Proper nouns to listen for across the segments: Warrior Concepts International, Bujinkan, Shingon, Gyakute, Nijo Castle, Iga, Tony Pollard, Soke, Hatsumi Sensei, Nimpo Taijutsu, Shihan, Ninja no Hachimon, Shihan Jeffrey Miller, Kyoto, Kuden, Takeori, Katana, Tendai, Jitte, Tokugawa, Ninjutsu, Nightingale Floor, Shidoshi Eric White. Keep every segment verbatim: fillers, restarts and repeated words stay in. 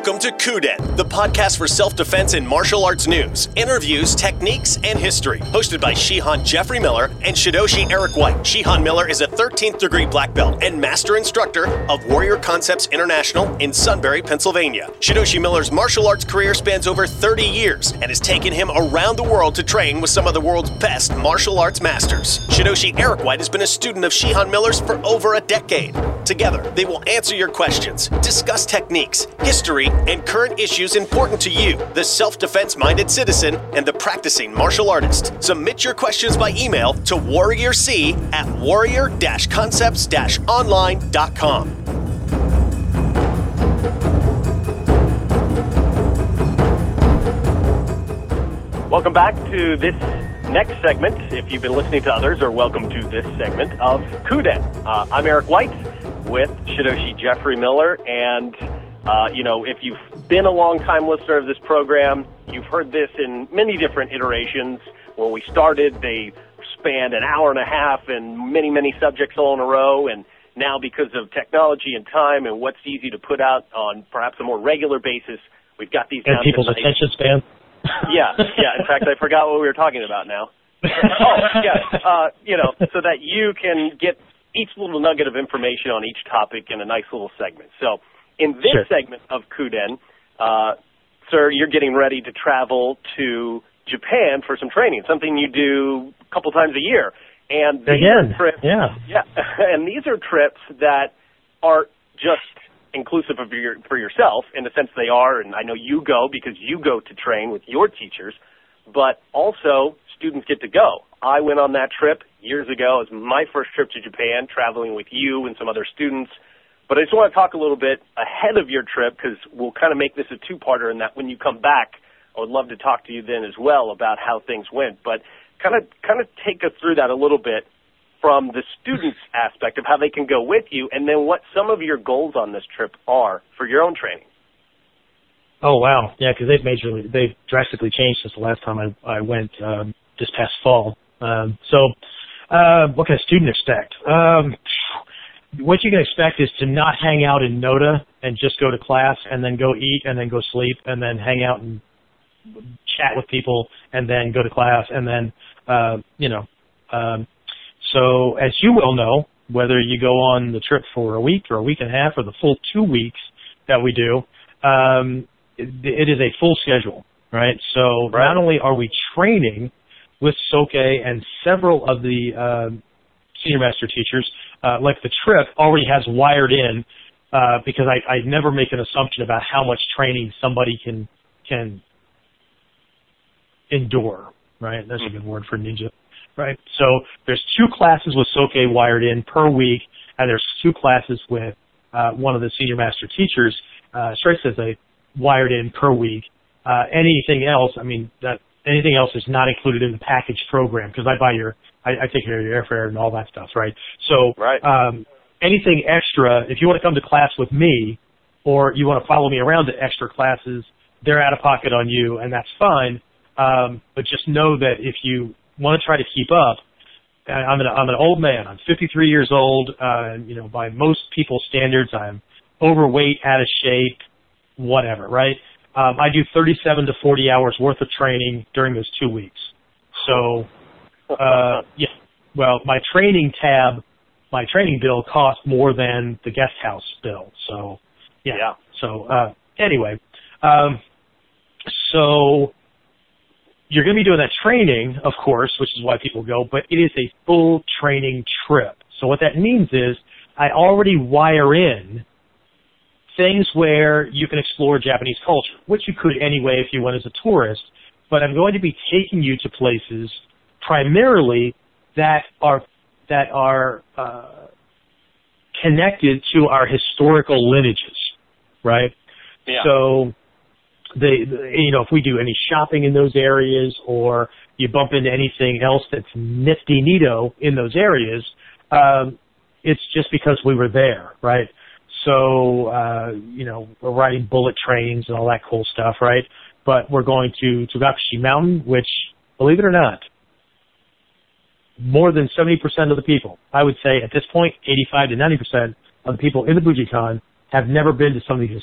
Welcome to Kuden, the podcast for self-defense and martial arts news, interviews, techniques, and history. Hosted by Shihan Jeffrey Miller and Shidoshi Eric White. Shihan Miller is a thirteenth degree black belt and master instructor of Warrior Concepts International in Sunbury, Pennsylvania. Shidoshi Miller's martial arts career spans over thirty years and has taken him around the world to train with some of the world's best martial arts masters. Shidoshi Eric White has been a student of Shihan Miller's for over a decade. Together, they will answer your questions, discuss techniques, history, and current issues important to you, the self-defense-minded citizen and the practicing martial artist. Submit your questions by email to warriorc at warrior dash concepts dash online dot com. Welcome back to this next segment. If you've been listening to others, or welcome to this segment of Kuden. Uh, I'm Eric White with Shidoshi Jeffrey Miller, and Uh, you know, if you've been a long-time listener of this program, you've heard this in many different iterations. When we started, they spanned an hour and a half and many, many subjects all in a row. And now, because of technology and time and what's easy to put out on perhaps a more regular basis, we've got these. And down people's tonight. Attention span. Yeah, yeah. In fact, I forgot what we were talking about now. oh, yeah. Uh, you know, so that you can get each little nugget of information on each topic in a nice little segment. So. In this sure. segment of Kuden, uh, sir, you're getting ready to travel to Japan for some training, something you do a couple times a year. And these Again, are trips, yeah. yeah. And these are trips that are just inclusive of your, for yourself, in the sense they are, and I know you go because you go to train with your teachers, but also students get to go. I went on that trip years ago. It was my first trip to Japan, traveling with you and some other students. But I just want to talk a little bit ahead of your trip, because we'll kind of make this a two-parter, in that when you come back, I would love to talk to you then as well about how things went. But kind of kind of take us through that a little bit from the students' aspect of how they can go with you, and then what some of your goals on this trip are for your own training. Oh, wow. Yeah, because they've majorly, they've drastically changed since the last time I, I went um, this past fall. Um, so uh, what can a student expect? Um What you can expect is to not hang out in Noda and just go to class and then go eat and then go sleep and then hang out and chat with people and then go to class and then, uh, you know. Um, so as you will know, whether you go on the trip for a week or a week and a half or the full two weeks that we do, um, it, it is a full schedule, right? So right. Not only are we training with Soke and several of the um, senior master teachers, Uh, like the trip already has wired in, uh, because I, I never make an assumption about how much training somebody can can endure, right? That's a good word for ninja, right? So there's two classes with Soke wired in per week, and there's two classes with uh, one of the senior master teachers, uh, straight sensei, wired in per week. Uh, anything else, I mean, that anything else is not included in the package program, because I buy your I, I take care of your airfare and all that stuff, right? So right. Um, anything extra, if you want to come to class with me or you want to follow me around to extra classes, they're out of pocket on you, and that's fine. Um, but just know that if you want to try to keep up, I'm an, I'm an old man. I'm fifty-three years old. Uh, you know, by most people's standards, I'm overweight, out of shape, whatever, right? Um, I do thirty-seven to forty hours worth of training during those two weeks. So... Uh, yeah. Well, my training tab, my training bill cost more than the guest house bill. So, yeah. yeah. So, uh, anyway, um, so you're going to be doing that training, of course, which is why people go, but it is a full training trip. So what that means is I already wire in things where you can explore Japanese culture, which you could anyway if you went as a tourist, but I'm going to be taking you to places primarily that are that are uh, connected to our historical lineages, right? Yeah. So, they, they, you know, if we do any shopping in those areas, or you bump into anything else that's nifty neato in those areas, um, it's just because we were there, right? So, uh, you know, we're riding bullet trains and all that cool stuff, right? But we're going to Togakushi Mountain, which, believe it or not, more than seventy percent of the people, I would say at this point, eighty-five to ninety percent of the people in the Bujinkan have never been to some of these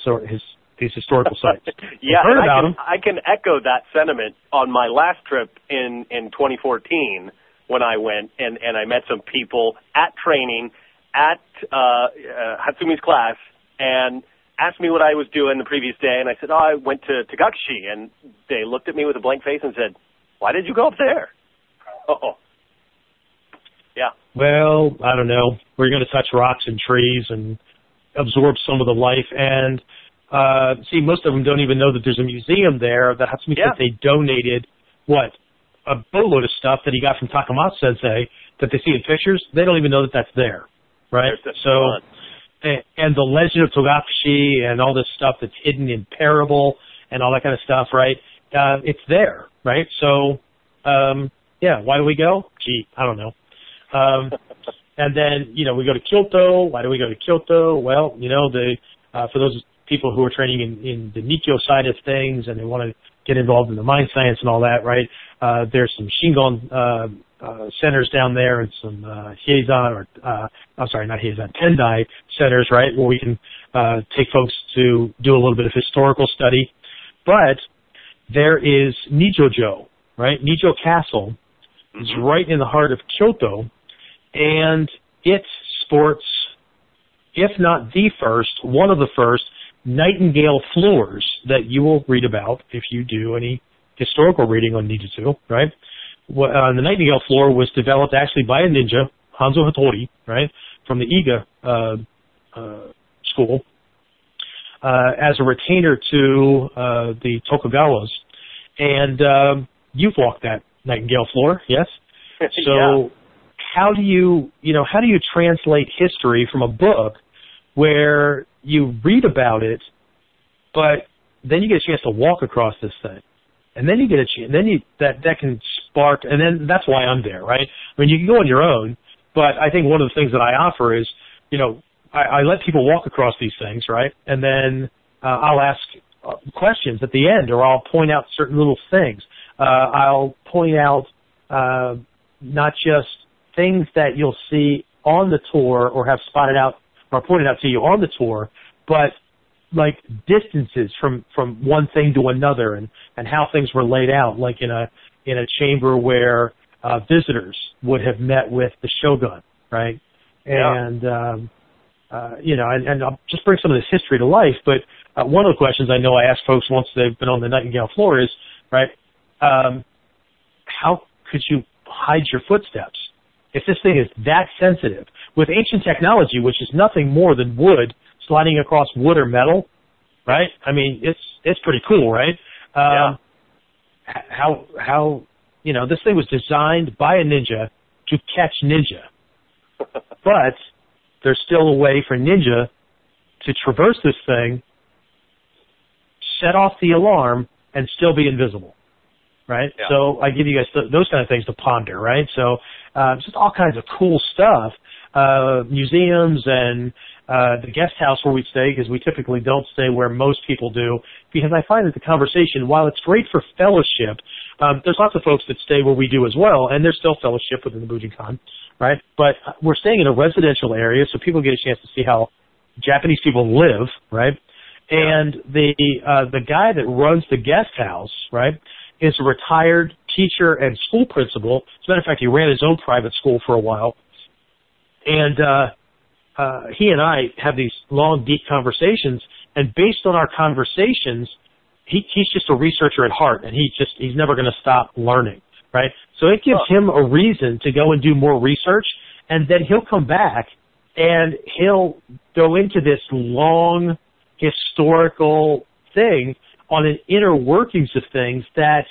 these historical sites. yeah, heard about I, can, them. I can echo that sentiment on my last trip in, in twenty fourteen when I went and, and I met some people at training at uh, uh, Hatsumi's class and asked me what I was doing the previous day, and I said, oh, I went to Togakushi, and they looked at me with a blank face and said, why did you go up there? Oh, yeah. Well, I don't know. We're going to touch rocks and trees and absorb some of the life, and uh, see, most of them don't even know that there's a museum there. That Hatsumi yeah. Sensei donated, what, a boatload of stuff that he got from Takamatsu Sensei that they see in pictures. They don't even know that that's there, right? So, and, and the legend of Togakushi and all this stuff that's hidden in parable and all that kind of stuff, right? Uh, it's there, right? So, um, yeah, why do we go? Gee, I don't know. Um, and then, you know, we go to Kyoto. Why do we go to Kyoto? Well, you know, the uh, for those people who are training in, in the Nikkyo side of things and they want to get involved in the mind science and all that, right? Uh, there's some Shingon uh, uh, centers down there and some uh, Heizan or, uh, I'm sorry, not Heizan, Tendai centers, right, where we can uh, take folks to do a little bit of historical study. But there is Nijojo, right? Nijo Castle is right in the heart of Kyoto, and it sports, if not the first, one of the first Nightingale floors that you will read about if you do any historical reading on ninjutsu, right? Well, uh, the Nightingale floor was developed actually by a ninja, Hanzo Hattori, right, from the Iga uh, uh, school, uh, as a retainer to uh, the Tokugawas. And um, you've walked that Nightingale floor, yes? So yeah. how do you, you know, how do you translate history from a book where you read about it, but then you get a chance to walk across this thing, and then you get a chance, then you that that can spark, and then that's why I'm there, right? I mean, you can go on your own, but I think one of the things that I offer is, you know, I, I let people walk across these things, right? And then uh, I'll ask questions at the end, or I'll point out certain little things. Uh, I'll point out uh, not just things that you'll see on the tour or have spotted out or pointed out to you on the tour, but like distances from, from one thing to another and, and how things were laid out, like in a in a chamber where uh, visitors would have met with the shogun, right? And, yeah. um, uh, you know, and, and I'll just bring some of this history to life, but uh, one of the questions I know I ask folks once they've been on the Nightingale floor is, right, um, how could you hide your footsteps? If this thing is that sensitive, with ancient technology, which is nothing more than wood sliding across wood or metal, right? I mean, it's it's pretty cool, right? Um, yeah. How how you know this thing was designed by a ninja to catch ninja, but there's still a way for ninja to traverse this thing, set off the alarm, and still be invisible. Right, yeah. So I give you guys th- those kind of things to ponder, right? So uh, just all kinds of cool stuff, uh, museums and uh, the guest house where we stay, because we typically don't stay where most people do, because I find that the conversation, while it's great for fellowship, um, there's lots of folks that stay where we do as well, and there's still fellowship within the Bujinkan, right? But we're staying in a residential area, so people get a chance to see how Japanese people live, right? Yeah. And the uh, the guy that runs the guest house, right, is a retired teacher and school principal. As a matter of fact, he ran his own private school for a while. And uh, uh, he and I have these long, deep conversations. And based on our conversations, he, he's just a researcher at heart, and he just he's never going to stop learning, right? So it gives him a reason to go and do more research, and then he'll come back, and he'll go into this long historical thing on an inner workings of things that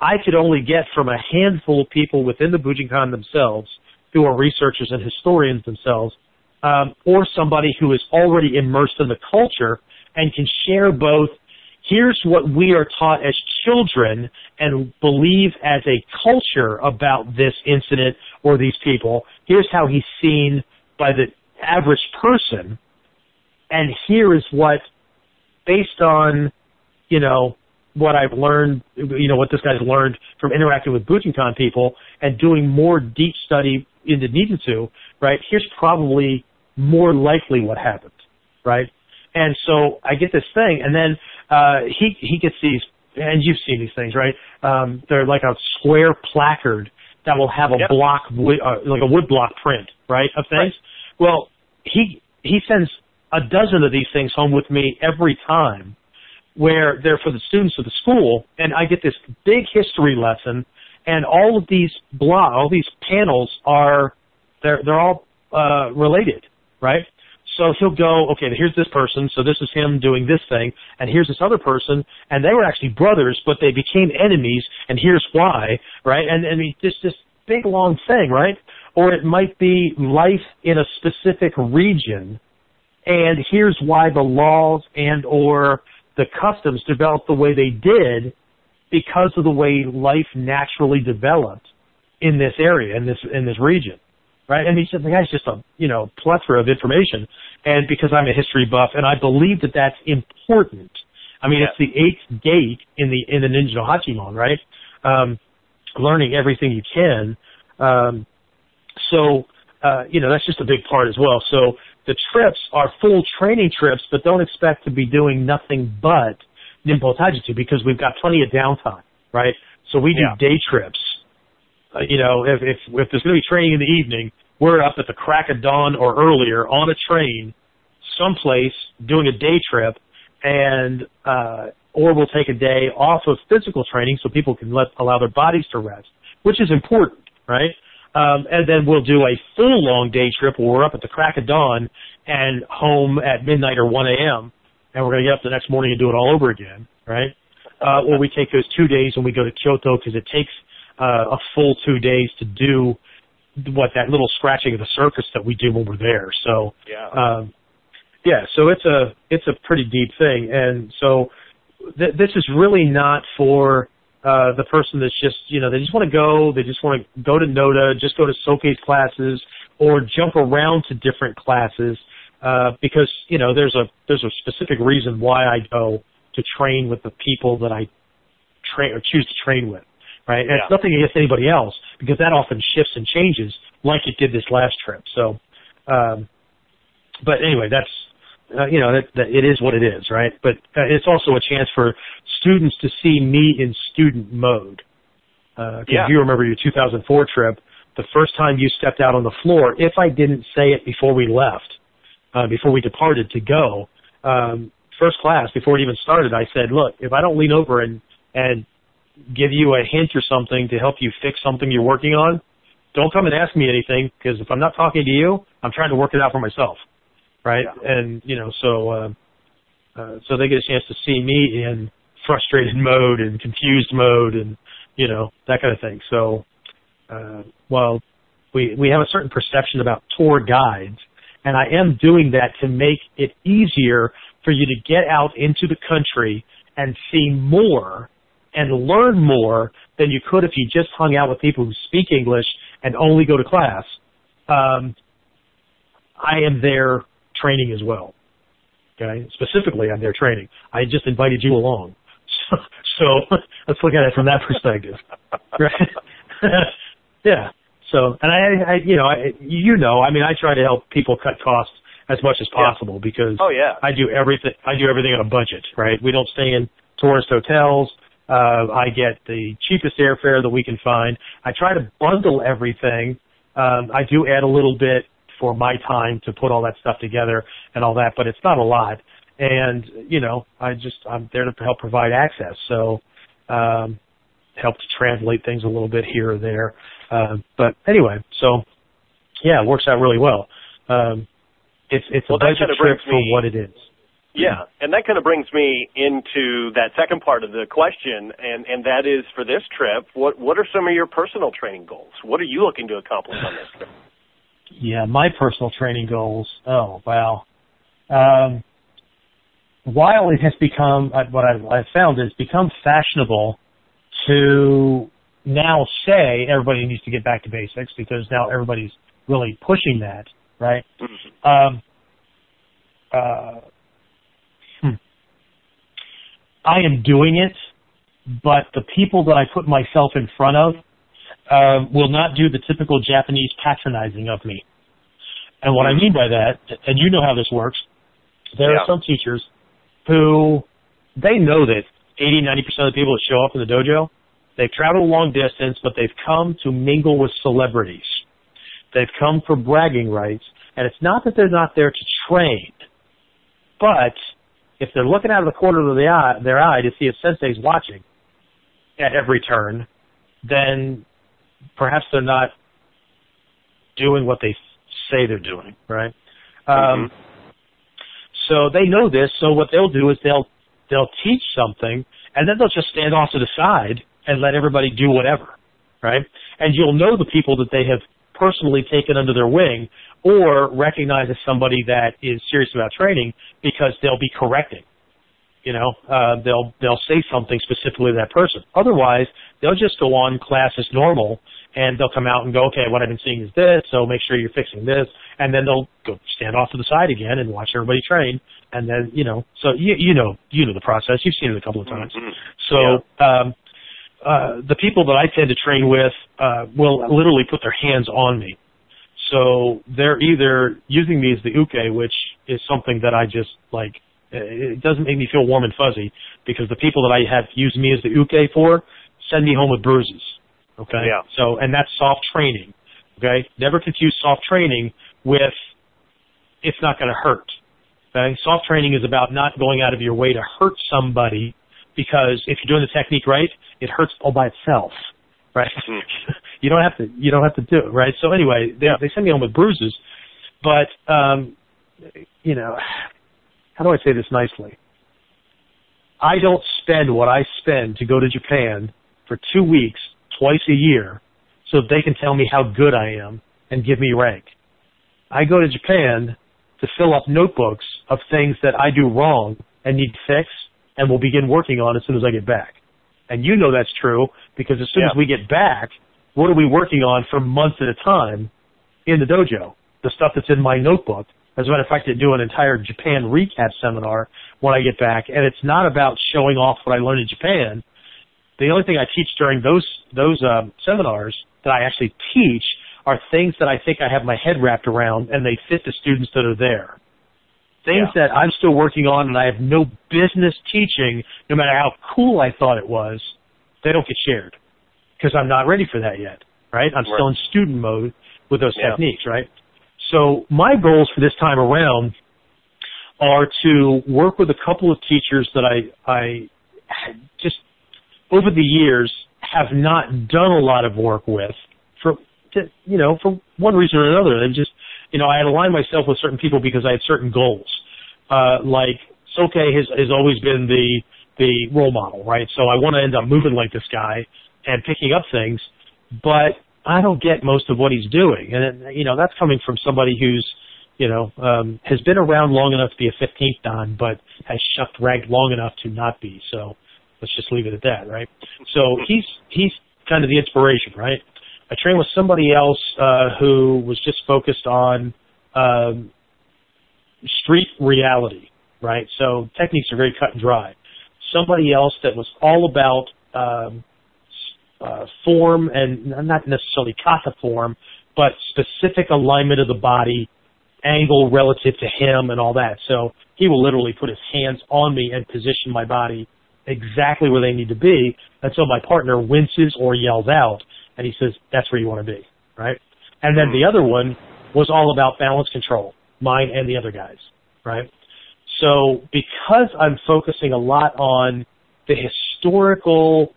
I could only get from a handful of people within the Bujinkan themselves who are researchers and historians themselves, um, or somebody who is already immersed in the culture and can share both, here's what we are taught as children and believe as a culture about this incident or these people, here's how he's seen by the average person, and here is what, based on you know, what I've learned, you know, what this guy's learned from interacting with Bujinkan people and doing more deep study into Ninjutsu, right, here's probably more likely what happened, right? And so I get this thing, and then uh, he he gets these, and you've seen these things, right? Um, they're like a square placard that will have a yep. block, wood, uh, like a wood block print, right, of things. Right. Well, he he sends a dozen of these things home with me every time, where they're for the students of the school, and I get this big history lesson, and all of these blah, all these panels are, they're they're all uh, related, right? So he'll go, okay, here's this person, so this is him doing this thing, and here's this other person, and they were actually brothers, but they became enemies, and here's why, right? And I mean, just this big long thing, right? Or it might be life in a specific region, and here's why the laws and or the customs developed the way they did because of the way life naturally developed in this area, in this in this region. Right? And he said, the guy's just a, you know, plethora of information. And because I'm a history buff, and I believe that that's important. I mean, yeah. It's the eighth gate in the in the Ninja no Hachimon, right? Um, learning everything you can. Um, so, uh, you know, that's just a big part as well. So the trips are full training trips, but don't expect to be doing nothing but Nimpo Taijutsu, because we've got plenty of downtime, right? So we do yeah. day trips. Uh, you know, if, if if there's going to be training in the evening, we're up at the crack of dawn or earlier on a train someplace doing a day trip, and uh, or we'll take a day off of physical training so people can let allow their bodies to rest, which is important, right? Um, and then we'll do a full long day trip where we're up at the crack of dawn and home at midnight or one a.m., and we're going to get up the next morning and do it all over again, right? Uh, or we take those two days and we go to Kyoto, because it takes uh, a full two days to do what that little scratching of the surface that we do when we're there. So, yeah, um, yeah so it's a, it's a pretty deep thing. And so th- this is really not for – Uh, the person that's just, you know, they just want to go, they just want to go to Noda, just go to Soke's classes, or jump around to different classes, uh, because, you know, there's a there's a specific reason why I go to train with the people that I train or choose to train with, right? And yeah. It's nothing against anybody else, because that often shifts and changes, like it did this last trip. So, um, but anyway, that's, uh, you know, that, that it is what it is, right? But uh, it's also a chance for students to see me in student mode. Uh, yeah. If you remember your two thousand four trip, the first time you stepped out on the floor, if I didn't say it before we left, uh, before we departed to go, um, first class, before it even started, I said, look, if I don't lean over and, and give you a hint or something to help you fix something you're working on, don't come and ask me anything, because if I'm not talking to you, I'm trying to work it out for myself. Right? Yeah. And, you know, so, uh, uh, so they get a chance to see me in frustrated mode and confused mode and, you know, that kind of thing. So, uh, well, we, we have a certain perception about tour guides, and I am doing that to make it easier for you to get out into the country and see more and learn more than you could if you just hung out with people who speak English and only go to class. Um, I am there training as well. Okay? Specifically, I'm there training. I just invited you along. So, so let's look at it from that perspective, right? Yeah. So, and I, I, you know, I, you know, I mean, I try to help people cut costs as much as possible, yeah. because oh, yeah. I do everything. I do everything on a budget, right? We don't stay in tourist hotels. Uh, I get the cheapest airfare that we can find. I try to bundle everything. Um, I do add a little bit for my time to put all that stuff together and all that, but it's not a lot. And, you know, I just, I'm there to help provide access. So, um, help to translate things a little bit here or there. Um, but anyway, so yeah, it works out really well. Um, it's, it's well, a budget trip for me, what it is. Yeah. And that kind of brings me into that second part of the question. And, and that is for this trip, what, what are some of your personal training goals? What are you looking to accomplish on this trip? Yeah. My personal training goals. Oh, wow. Um, While it has become, what I've found is become fashionable to now say everybody needs to get back to basics, because now everybody's really pushing that, right? Mm-hmm. Um, uh, hmm. I am doing it, but the people that I put myself in front of uh, will not do the typical Japanese patronizing of me. And what I mean by that, and you know how this works, There yeah. are some teachers who, they know that eighty, ninety percent of the people that show up in the dojo, they've traveled a long distance, but they've come to mingle with celebrities. They've come for bragging rights, and it's not that they're not there to train, but if they're looking out of the corner of the eye, their eye to see if sensei's watching at every turn, then perhaps they're not doing what they say they're doing, right? Mm-hmm. Um, so they know this, so what they'll do is they'll they'll teach something, and then they'll just stand off to the side and let everybody do whatever, right? And you'll know the people that they have personally taken under their wing or recognize as somebody that is serious about training because they'll be correcting. You know, uh, they'll they'll say something specifically to that person. Otherwise, they'll just go on class as normal, and they'll come out and go, okay, what I've been seeing is this, so make sure you're fixing this, and then they'll go stand off to the side again and watch everybody train, and then, you know, so you you know you know the process. You've seen it a couple of times. Mm-hmm. So yeah. um, uh, the people that I tend to train with uh, will literally put their hands on me. So they're either using me as the uke, which is something that I just, like, it doesn't make me feel warm and fuzzy because the people that I have used me as the uke for send me home with bruises. Okay. Yeah. So, and that's soft training. Okay. Never confuse soft training with it's not going to hurt. Okay. Soft training is about not going out of your way to hurt somebody because if you're doing the technique right, it hurts all by itself. Right. Mm. you don't have to. You don't have to do it. Right. So anyway, they yeah. they send me home with bruises, but um, you know. How do I say this nicely? I don't spend what I spend to go to Japan for two weeks, twice a year, so that they can tell me how good I am and give me rank. I go to Japan to fill up notebooks of things that I do wrong and need to fix and will begin working on as soon as I get back. And you know that's true because as soon yeah. as we get back, what are we working on for months at a time in the dojo? The stuff that's in my notebook. As a matter of fact, I do an entire Japan recap seminar when I get back, and it's not about showing off what I learned in Japan. The only thing I teach during those those um, seminars that I actually teach are things that I think I have my head wrapped around, and they fit the students that are there. Things yeah. that I'm still working on, and I have no business teaching, no matter how cool I thought it was, they don't get shared because I'm not ready for that yet, right? I'm right. still in student mode with those yeah. techniques, right? So my goals for this time around are to work with a couple of teachers that I, I just over the years have not done a lot of work with for, you know, for one reason or another. They just, you know, I had aligned myself with certain people because I had certain goals. Uh, like Soke has, has always been the, the role model, right? So I want to end up moving like this guy and picking up things, but I don't get most of what he's doing. And, you know, that's coming from somebody who's, you know, um, has been around long enough to be a fifteenth Dan, but has shucked rag long enough to not be. So let's just leave it at that, right? So he's he's kind of the inspiration, right? I trained with somebody else uh, who was just focused on um, street reality, right? So techniques are very cut and dry. Somebody else that was all about um, – Uh, form, and not necessarily kata form, but specific alignment of the body, angle relative to him and all that. So he will literally put his hands on me and position my body exactly where they need to be until my partner winces or yells out, and he says, that's where you want to be, right? And then the other one was all about balance control, mine and the other guys, right? So because I'm focusing a lot on the historical,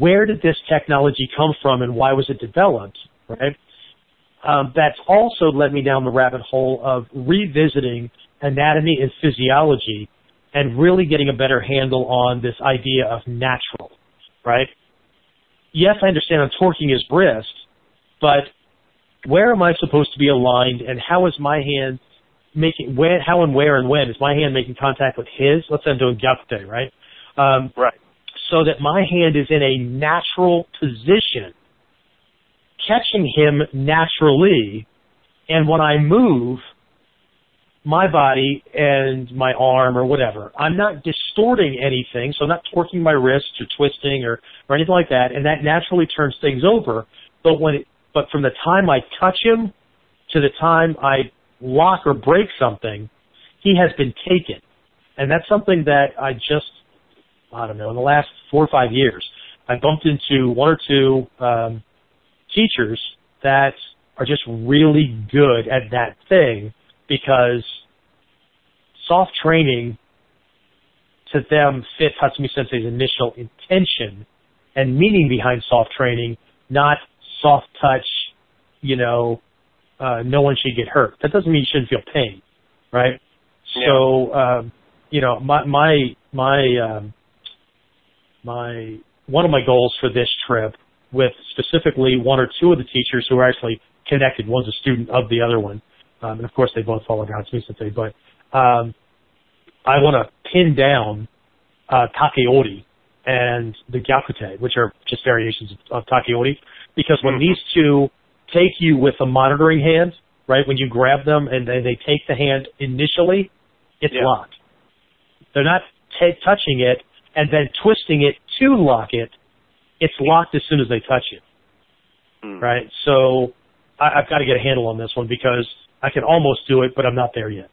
where did this technology come from and why was it developed, right? Um, that's also led me down the rabbit hole of revisiting anatomy and physiology and really getting a better handle on this idea of natural, right? Yes, I understand I'm torquing his wrist, but where am I supposed to be aligned and how is my hand making, when, how and where and when is my hand making contact with his? Let's say I'm doing Gyakute, right? Um, right. So that my hand is in a natural position, catching him naturally, and when I move my body and my arm or whatever, I'm not distorting anything, so I'm not torquing my wrists or twisting or, or anything like that, and that naturally turns things over. But when it, but from the time I touch him to the time I lock or break something, he has been taken. And that's something that I just, I don't know, in the last four or five years, I bumped into one or two um, teachers that are just really good at that thing, because soft training to them fits Hatsumi Sensei's initial intention and meaning behind soft training, not soft touch, you know, uh, no one should get hurt. That doesn't mean you shouldn't feel pain, right? Yeah. So, um, you know, my, my, my, um, my, one of my goals for this trip with specifically one or two of the teachers who are actually connected, one's a student of the other one, um, and of course they both follow under Hatsumi Sensei, but um, I want to pin down uh, Takeori and the Gyakute, which are just variations of, of Takeori, because when mm. these two take you with a monitoring hand, right, when you grab them and they, they take the hand initially, it's yeah. locked. They're not t- touching it and then twisting it to lock it. It's locked as soon as they touch it, mm. right? So I, I've got to get a handle on this one, because I can almost do it, but I'm not there yet.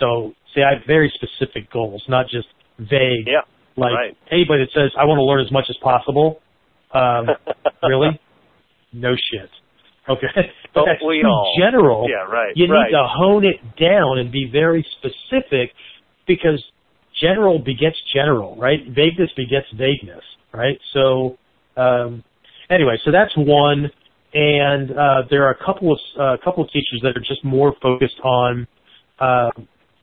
So, see, I have very specific goals, not just vague. Yeah, like right. anybody that says, I want to learn as much as possible, um, really? No shit. Okay. But that's too all. general. Yeah, right. You right. need to hone it down and be very specific, because general begets general, right? Vagueness begets vagueness, right? So, um, anyway, so that's one. And uh, there are a couple of uh, a couple of teachers that are just more focused on uh,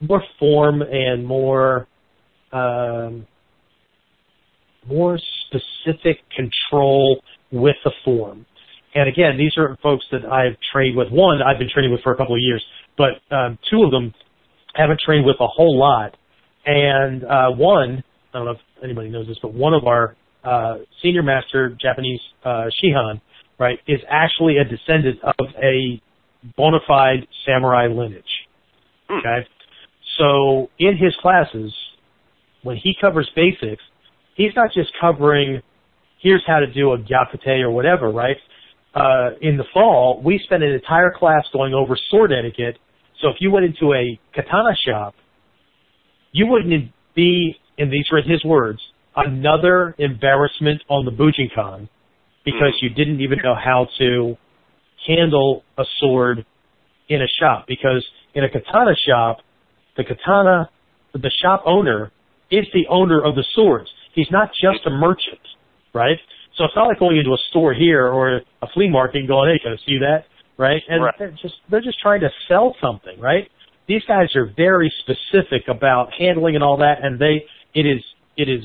more form and more um, more specific control with the form. And again, these are folks that I've trained with. One, I've been training with for a couple of years, but um, two of them haven't trained with a whole lot. And uh, one, I don't know if anybody knows this, but one of our uh, senior master Japanese uh, Shihan, right, is actually a descendant of a bona fide samurai lineage. Okay, so in his classes, when he covers basics, he's not just covering here's how to do a gyakute or whatever, right? Uh, in the fall, we spent an entire class going over sword etiquette. So if you went into a katana shop, you wouldn't be, and these were his words, another embarrassment on the Bujinkan, because you didn't even know how to handle a sword in a shop. Because in a katana shop, the katana, the shop owner, is the owner of the swords. He's not just a merchant, right? So it's not like going into a store here or a flea market and going, hey, can I see that? Right? And right. They're just they're just trying to sell something, right? These guys are very specific about handling and all that, and they it is it is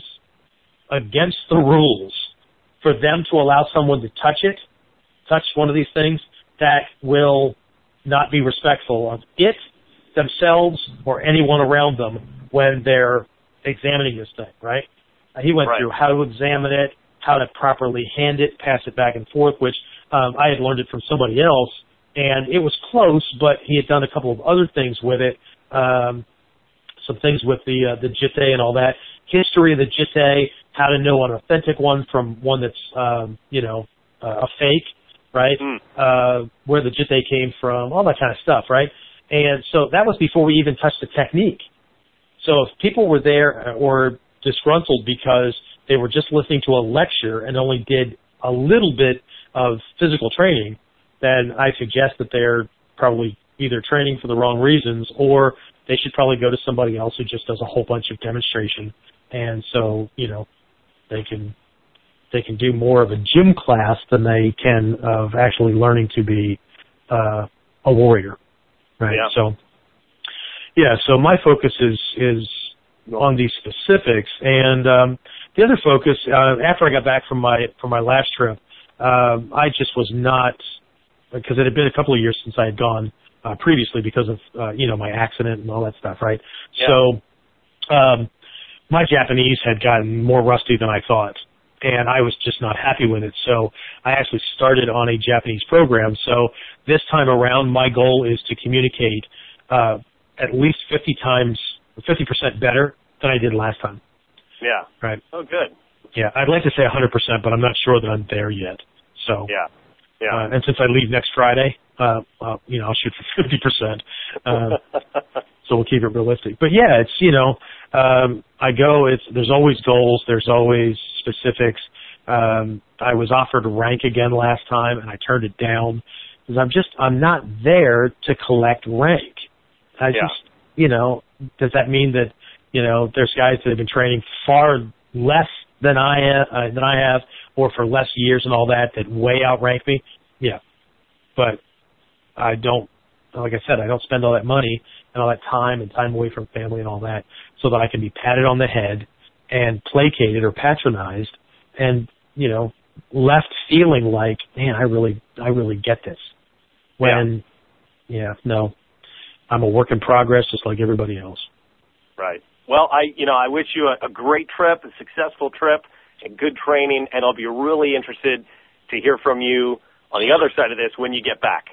against the rules for them to allow someone to touch it, touch one of these things that will not be respectful of it, themselves, or anyone around them when they're examining this thing, right? He went right. through how to examine it, how to properly hand it, pass it back and forth, which um, I had learned it from somebody else, and it was close, but he had done a couple of other things with it, um, some things with the uh, the Jitte and all that, history of the Jitte, how to know an authentic one from one that's, um, you know, uh, a fake, right, mm. uh, where the Jitte came from, all that kind of stuff, right? And so that was before we even touched the technique. So if people were there or disgruntled because they were just listening to a lecture and only did a little bit of physical training, then I suggest that they're probably either training for the wrong reasons, or they should probably go to somebody else who just does a whole bunch of demonstration. And so, you know, they can they can do more of a gym class than they can of actually learning to be uh, a warrior, right? Yeah. So, yeah. So my focus is is on these specifics, and um, the other focus uh, after I got back from my from my last trip, um, I just was not, because it had been a couple of years since I had gone uh, previously because of uh, you know, my accident and all that stuff, right? Yeah. So. Um, My Japanese had gotten more rusty than I thought, and I was just not happy with it. So I actually started on a Japanese program. So this time around, my goal is to communicate uh, at least fifty times, fifty percent better than I did last time. Yeah. Right. Oh, good. Yeah, I'd like to say one hundred percent, but I'm not sure that I'm there yet. So. Yeah. Yeah. Uh, and since I leave next Friday, uh, uh, you know, I'll shoot for fifty percent. Uh, so we'll keep it realistic. But yeah, it's, you know, um, I go, it's, there's always goals, there's always specifics. Um, I was offered rank again last time, and I turned it down because I'm just, I'm not there to collect rank. I yeah. just, you know, does that mean that, you know, there's guys that have been training far less than I, uh, than I have, or for less years and all that, that way outrank me? Yeah. But I don't, like I said, I don't spend all that money and all that time and time away from family and all that so that I can be patted on the head and placated or patronized and, you know, left feeling like, man, I really, I really get this. When, yeah, yeah no, I'm a work in progress just like everybody else. Right. Well, I, you know, I wish you a, a great trip, a successful trip, and good training, and I'll be really interested to hear from you on the other side of this when you get back.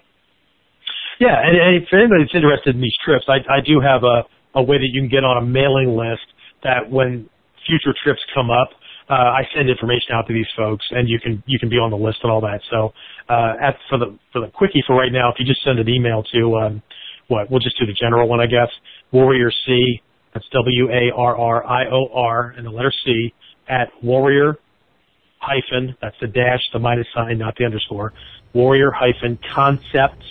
Yeah, and, and if anybody's interested in these trips, I, I do have a, a way that you can get on a mailing list that when future trips come up, uh, I send information out to these folks, and you can you can be on the list and all that. So uh, at, for the for the quickie for right now, if you just send an email to, um, what, we'll just do the general one, I guess, Warrior C, that's W A R R I O R, and the letter C, at warrior hyphen, that's the dash, the minus sign, not the underscore, warrior hyphen concepts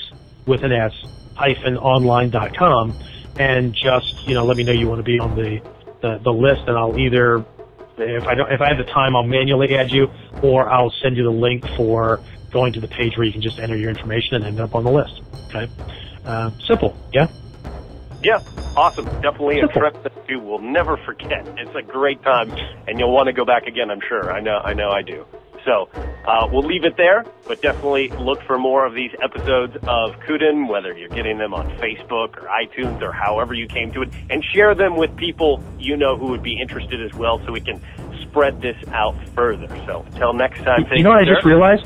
with an S hyphen online dot com, and just, you know, let me know you want to be on the, the, the list, and I'll either, if I don't, if I have the time, I'll manually add you, or I'll send you the link for going to the page where you can just enter your information and end up on the list. Okay, uh, simple, yeah. Yeah, awesome. Definitely a trip that you will never forget. It's a great time, and you'll want to go back again, I'm sure. I know I know I do. So uh, we'll leave it there, but definitely look for more of these episodes of Kuden, whether you're getting them on Facebook or iTunes or however you came to it, and share them with people you know who would be interested as well so we can spread this out further. So until next time. You know what I just realized?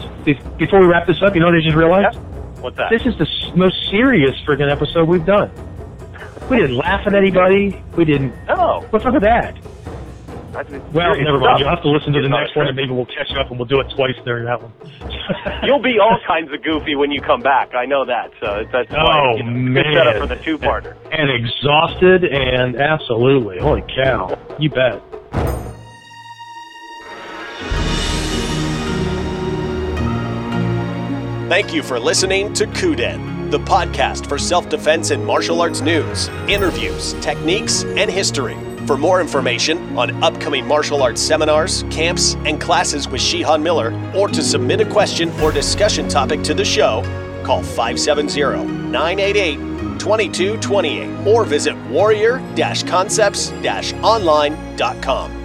Before we wrap this up, you know what I just realized? Yeah. What's that? This is the most serious friggin' episode we've done. We didn't laugh at anybody. We didn't. Oh. What's up with that? Well, never mind. You'll have to listen to the next one, and maybe we'll catch up, and we'll do it twice during that one. You'll be all kinds of goofy when you come back. I know that. So that's why, you know, it's good setup for the two-parter. And exhausted, and absolutely. Holy cow. You bet. Thank you for listening to Kuden, the podcast for self-defense and martial arts news, interviews, techniques, and history. For more information on upcoming martial arts seminars, camps, and classes with Shihan Miller, or to submit a question or discussion topic to the show, call five seven zero, nine eight eight, two two two eight or visit warrior dash concepts dash online dot com.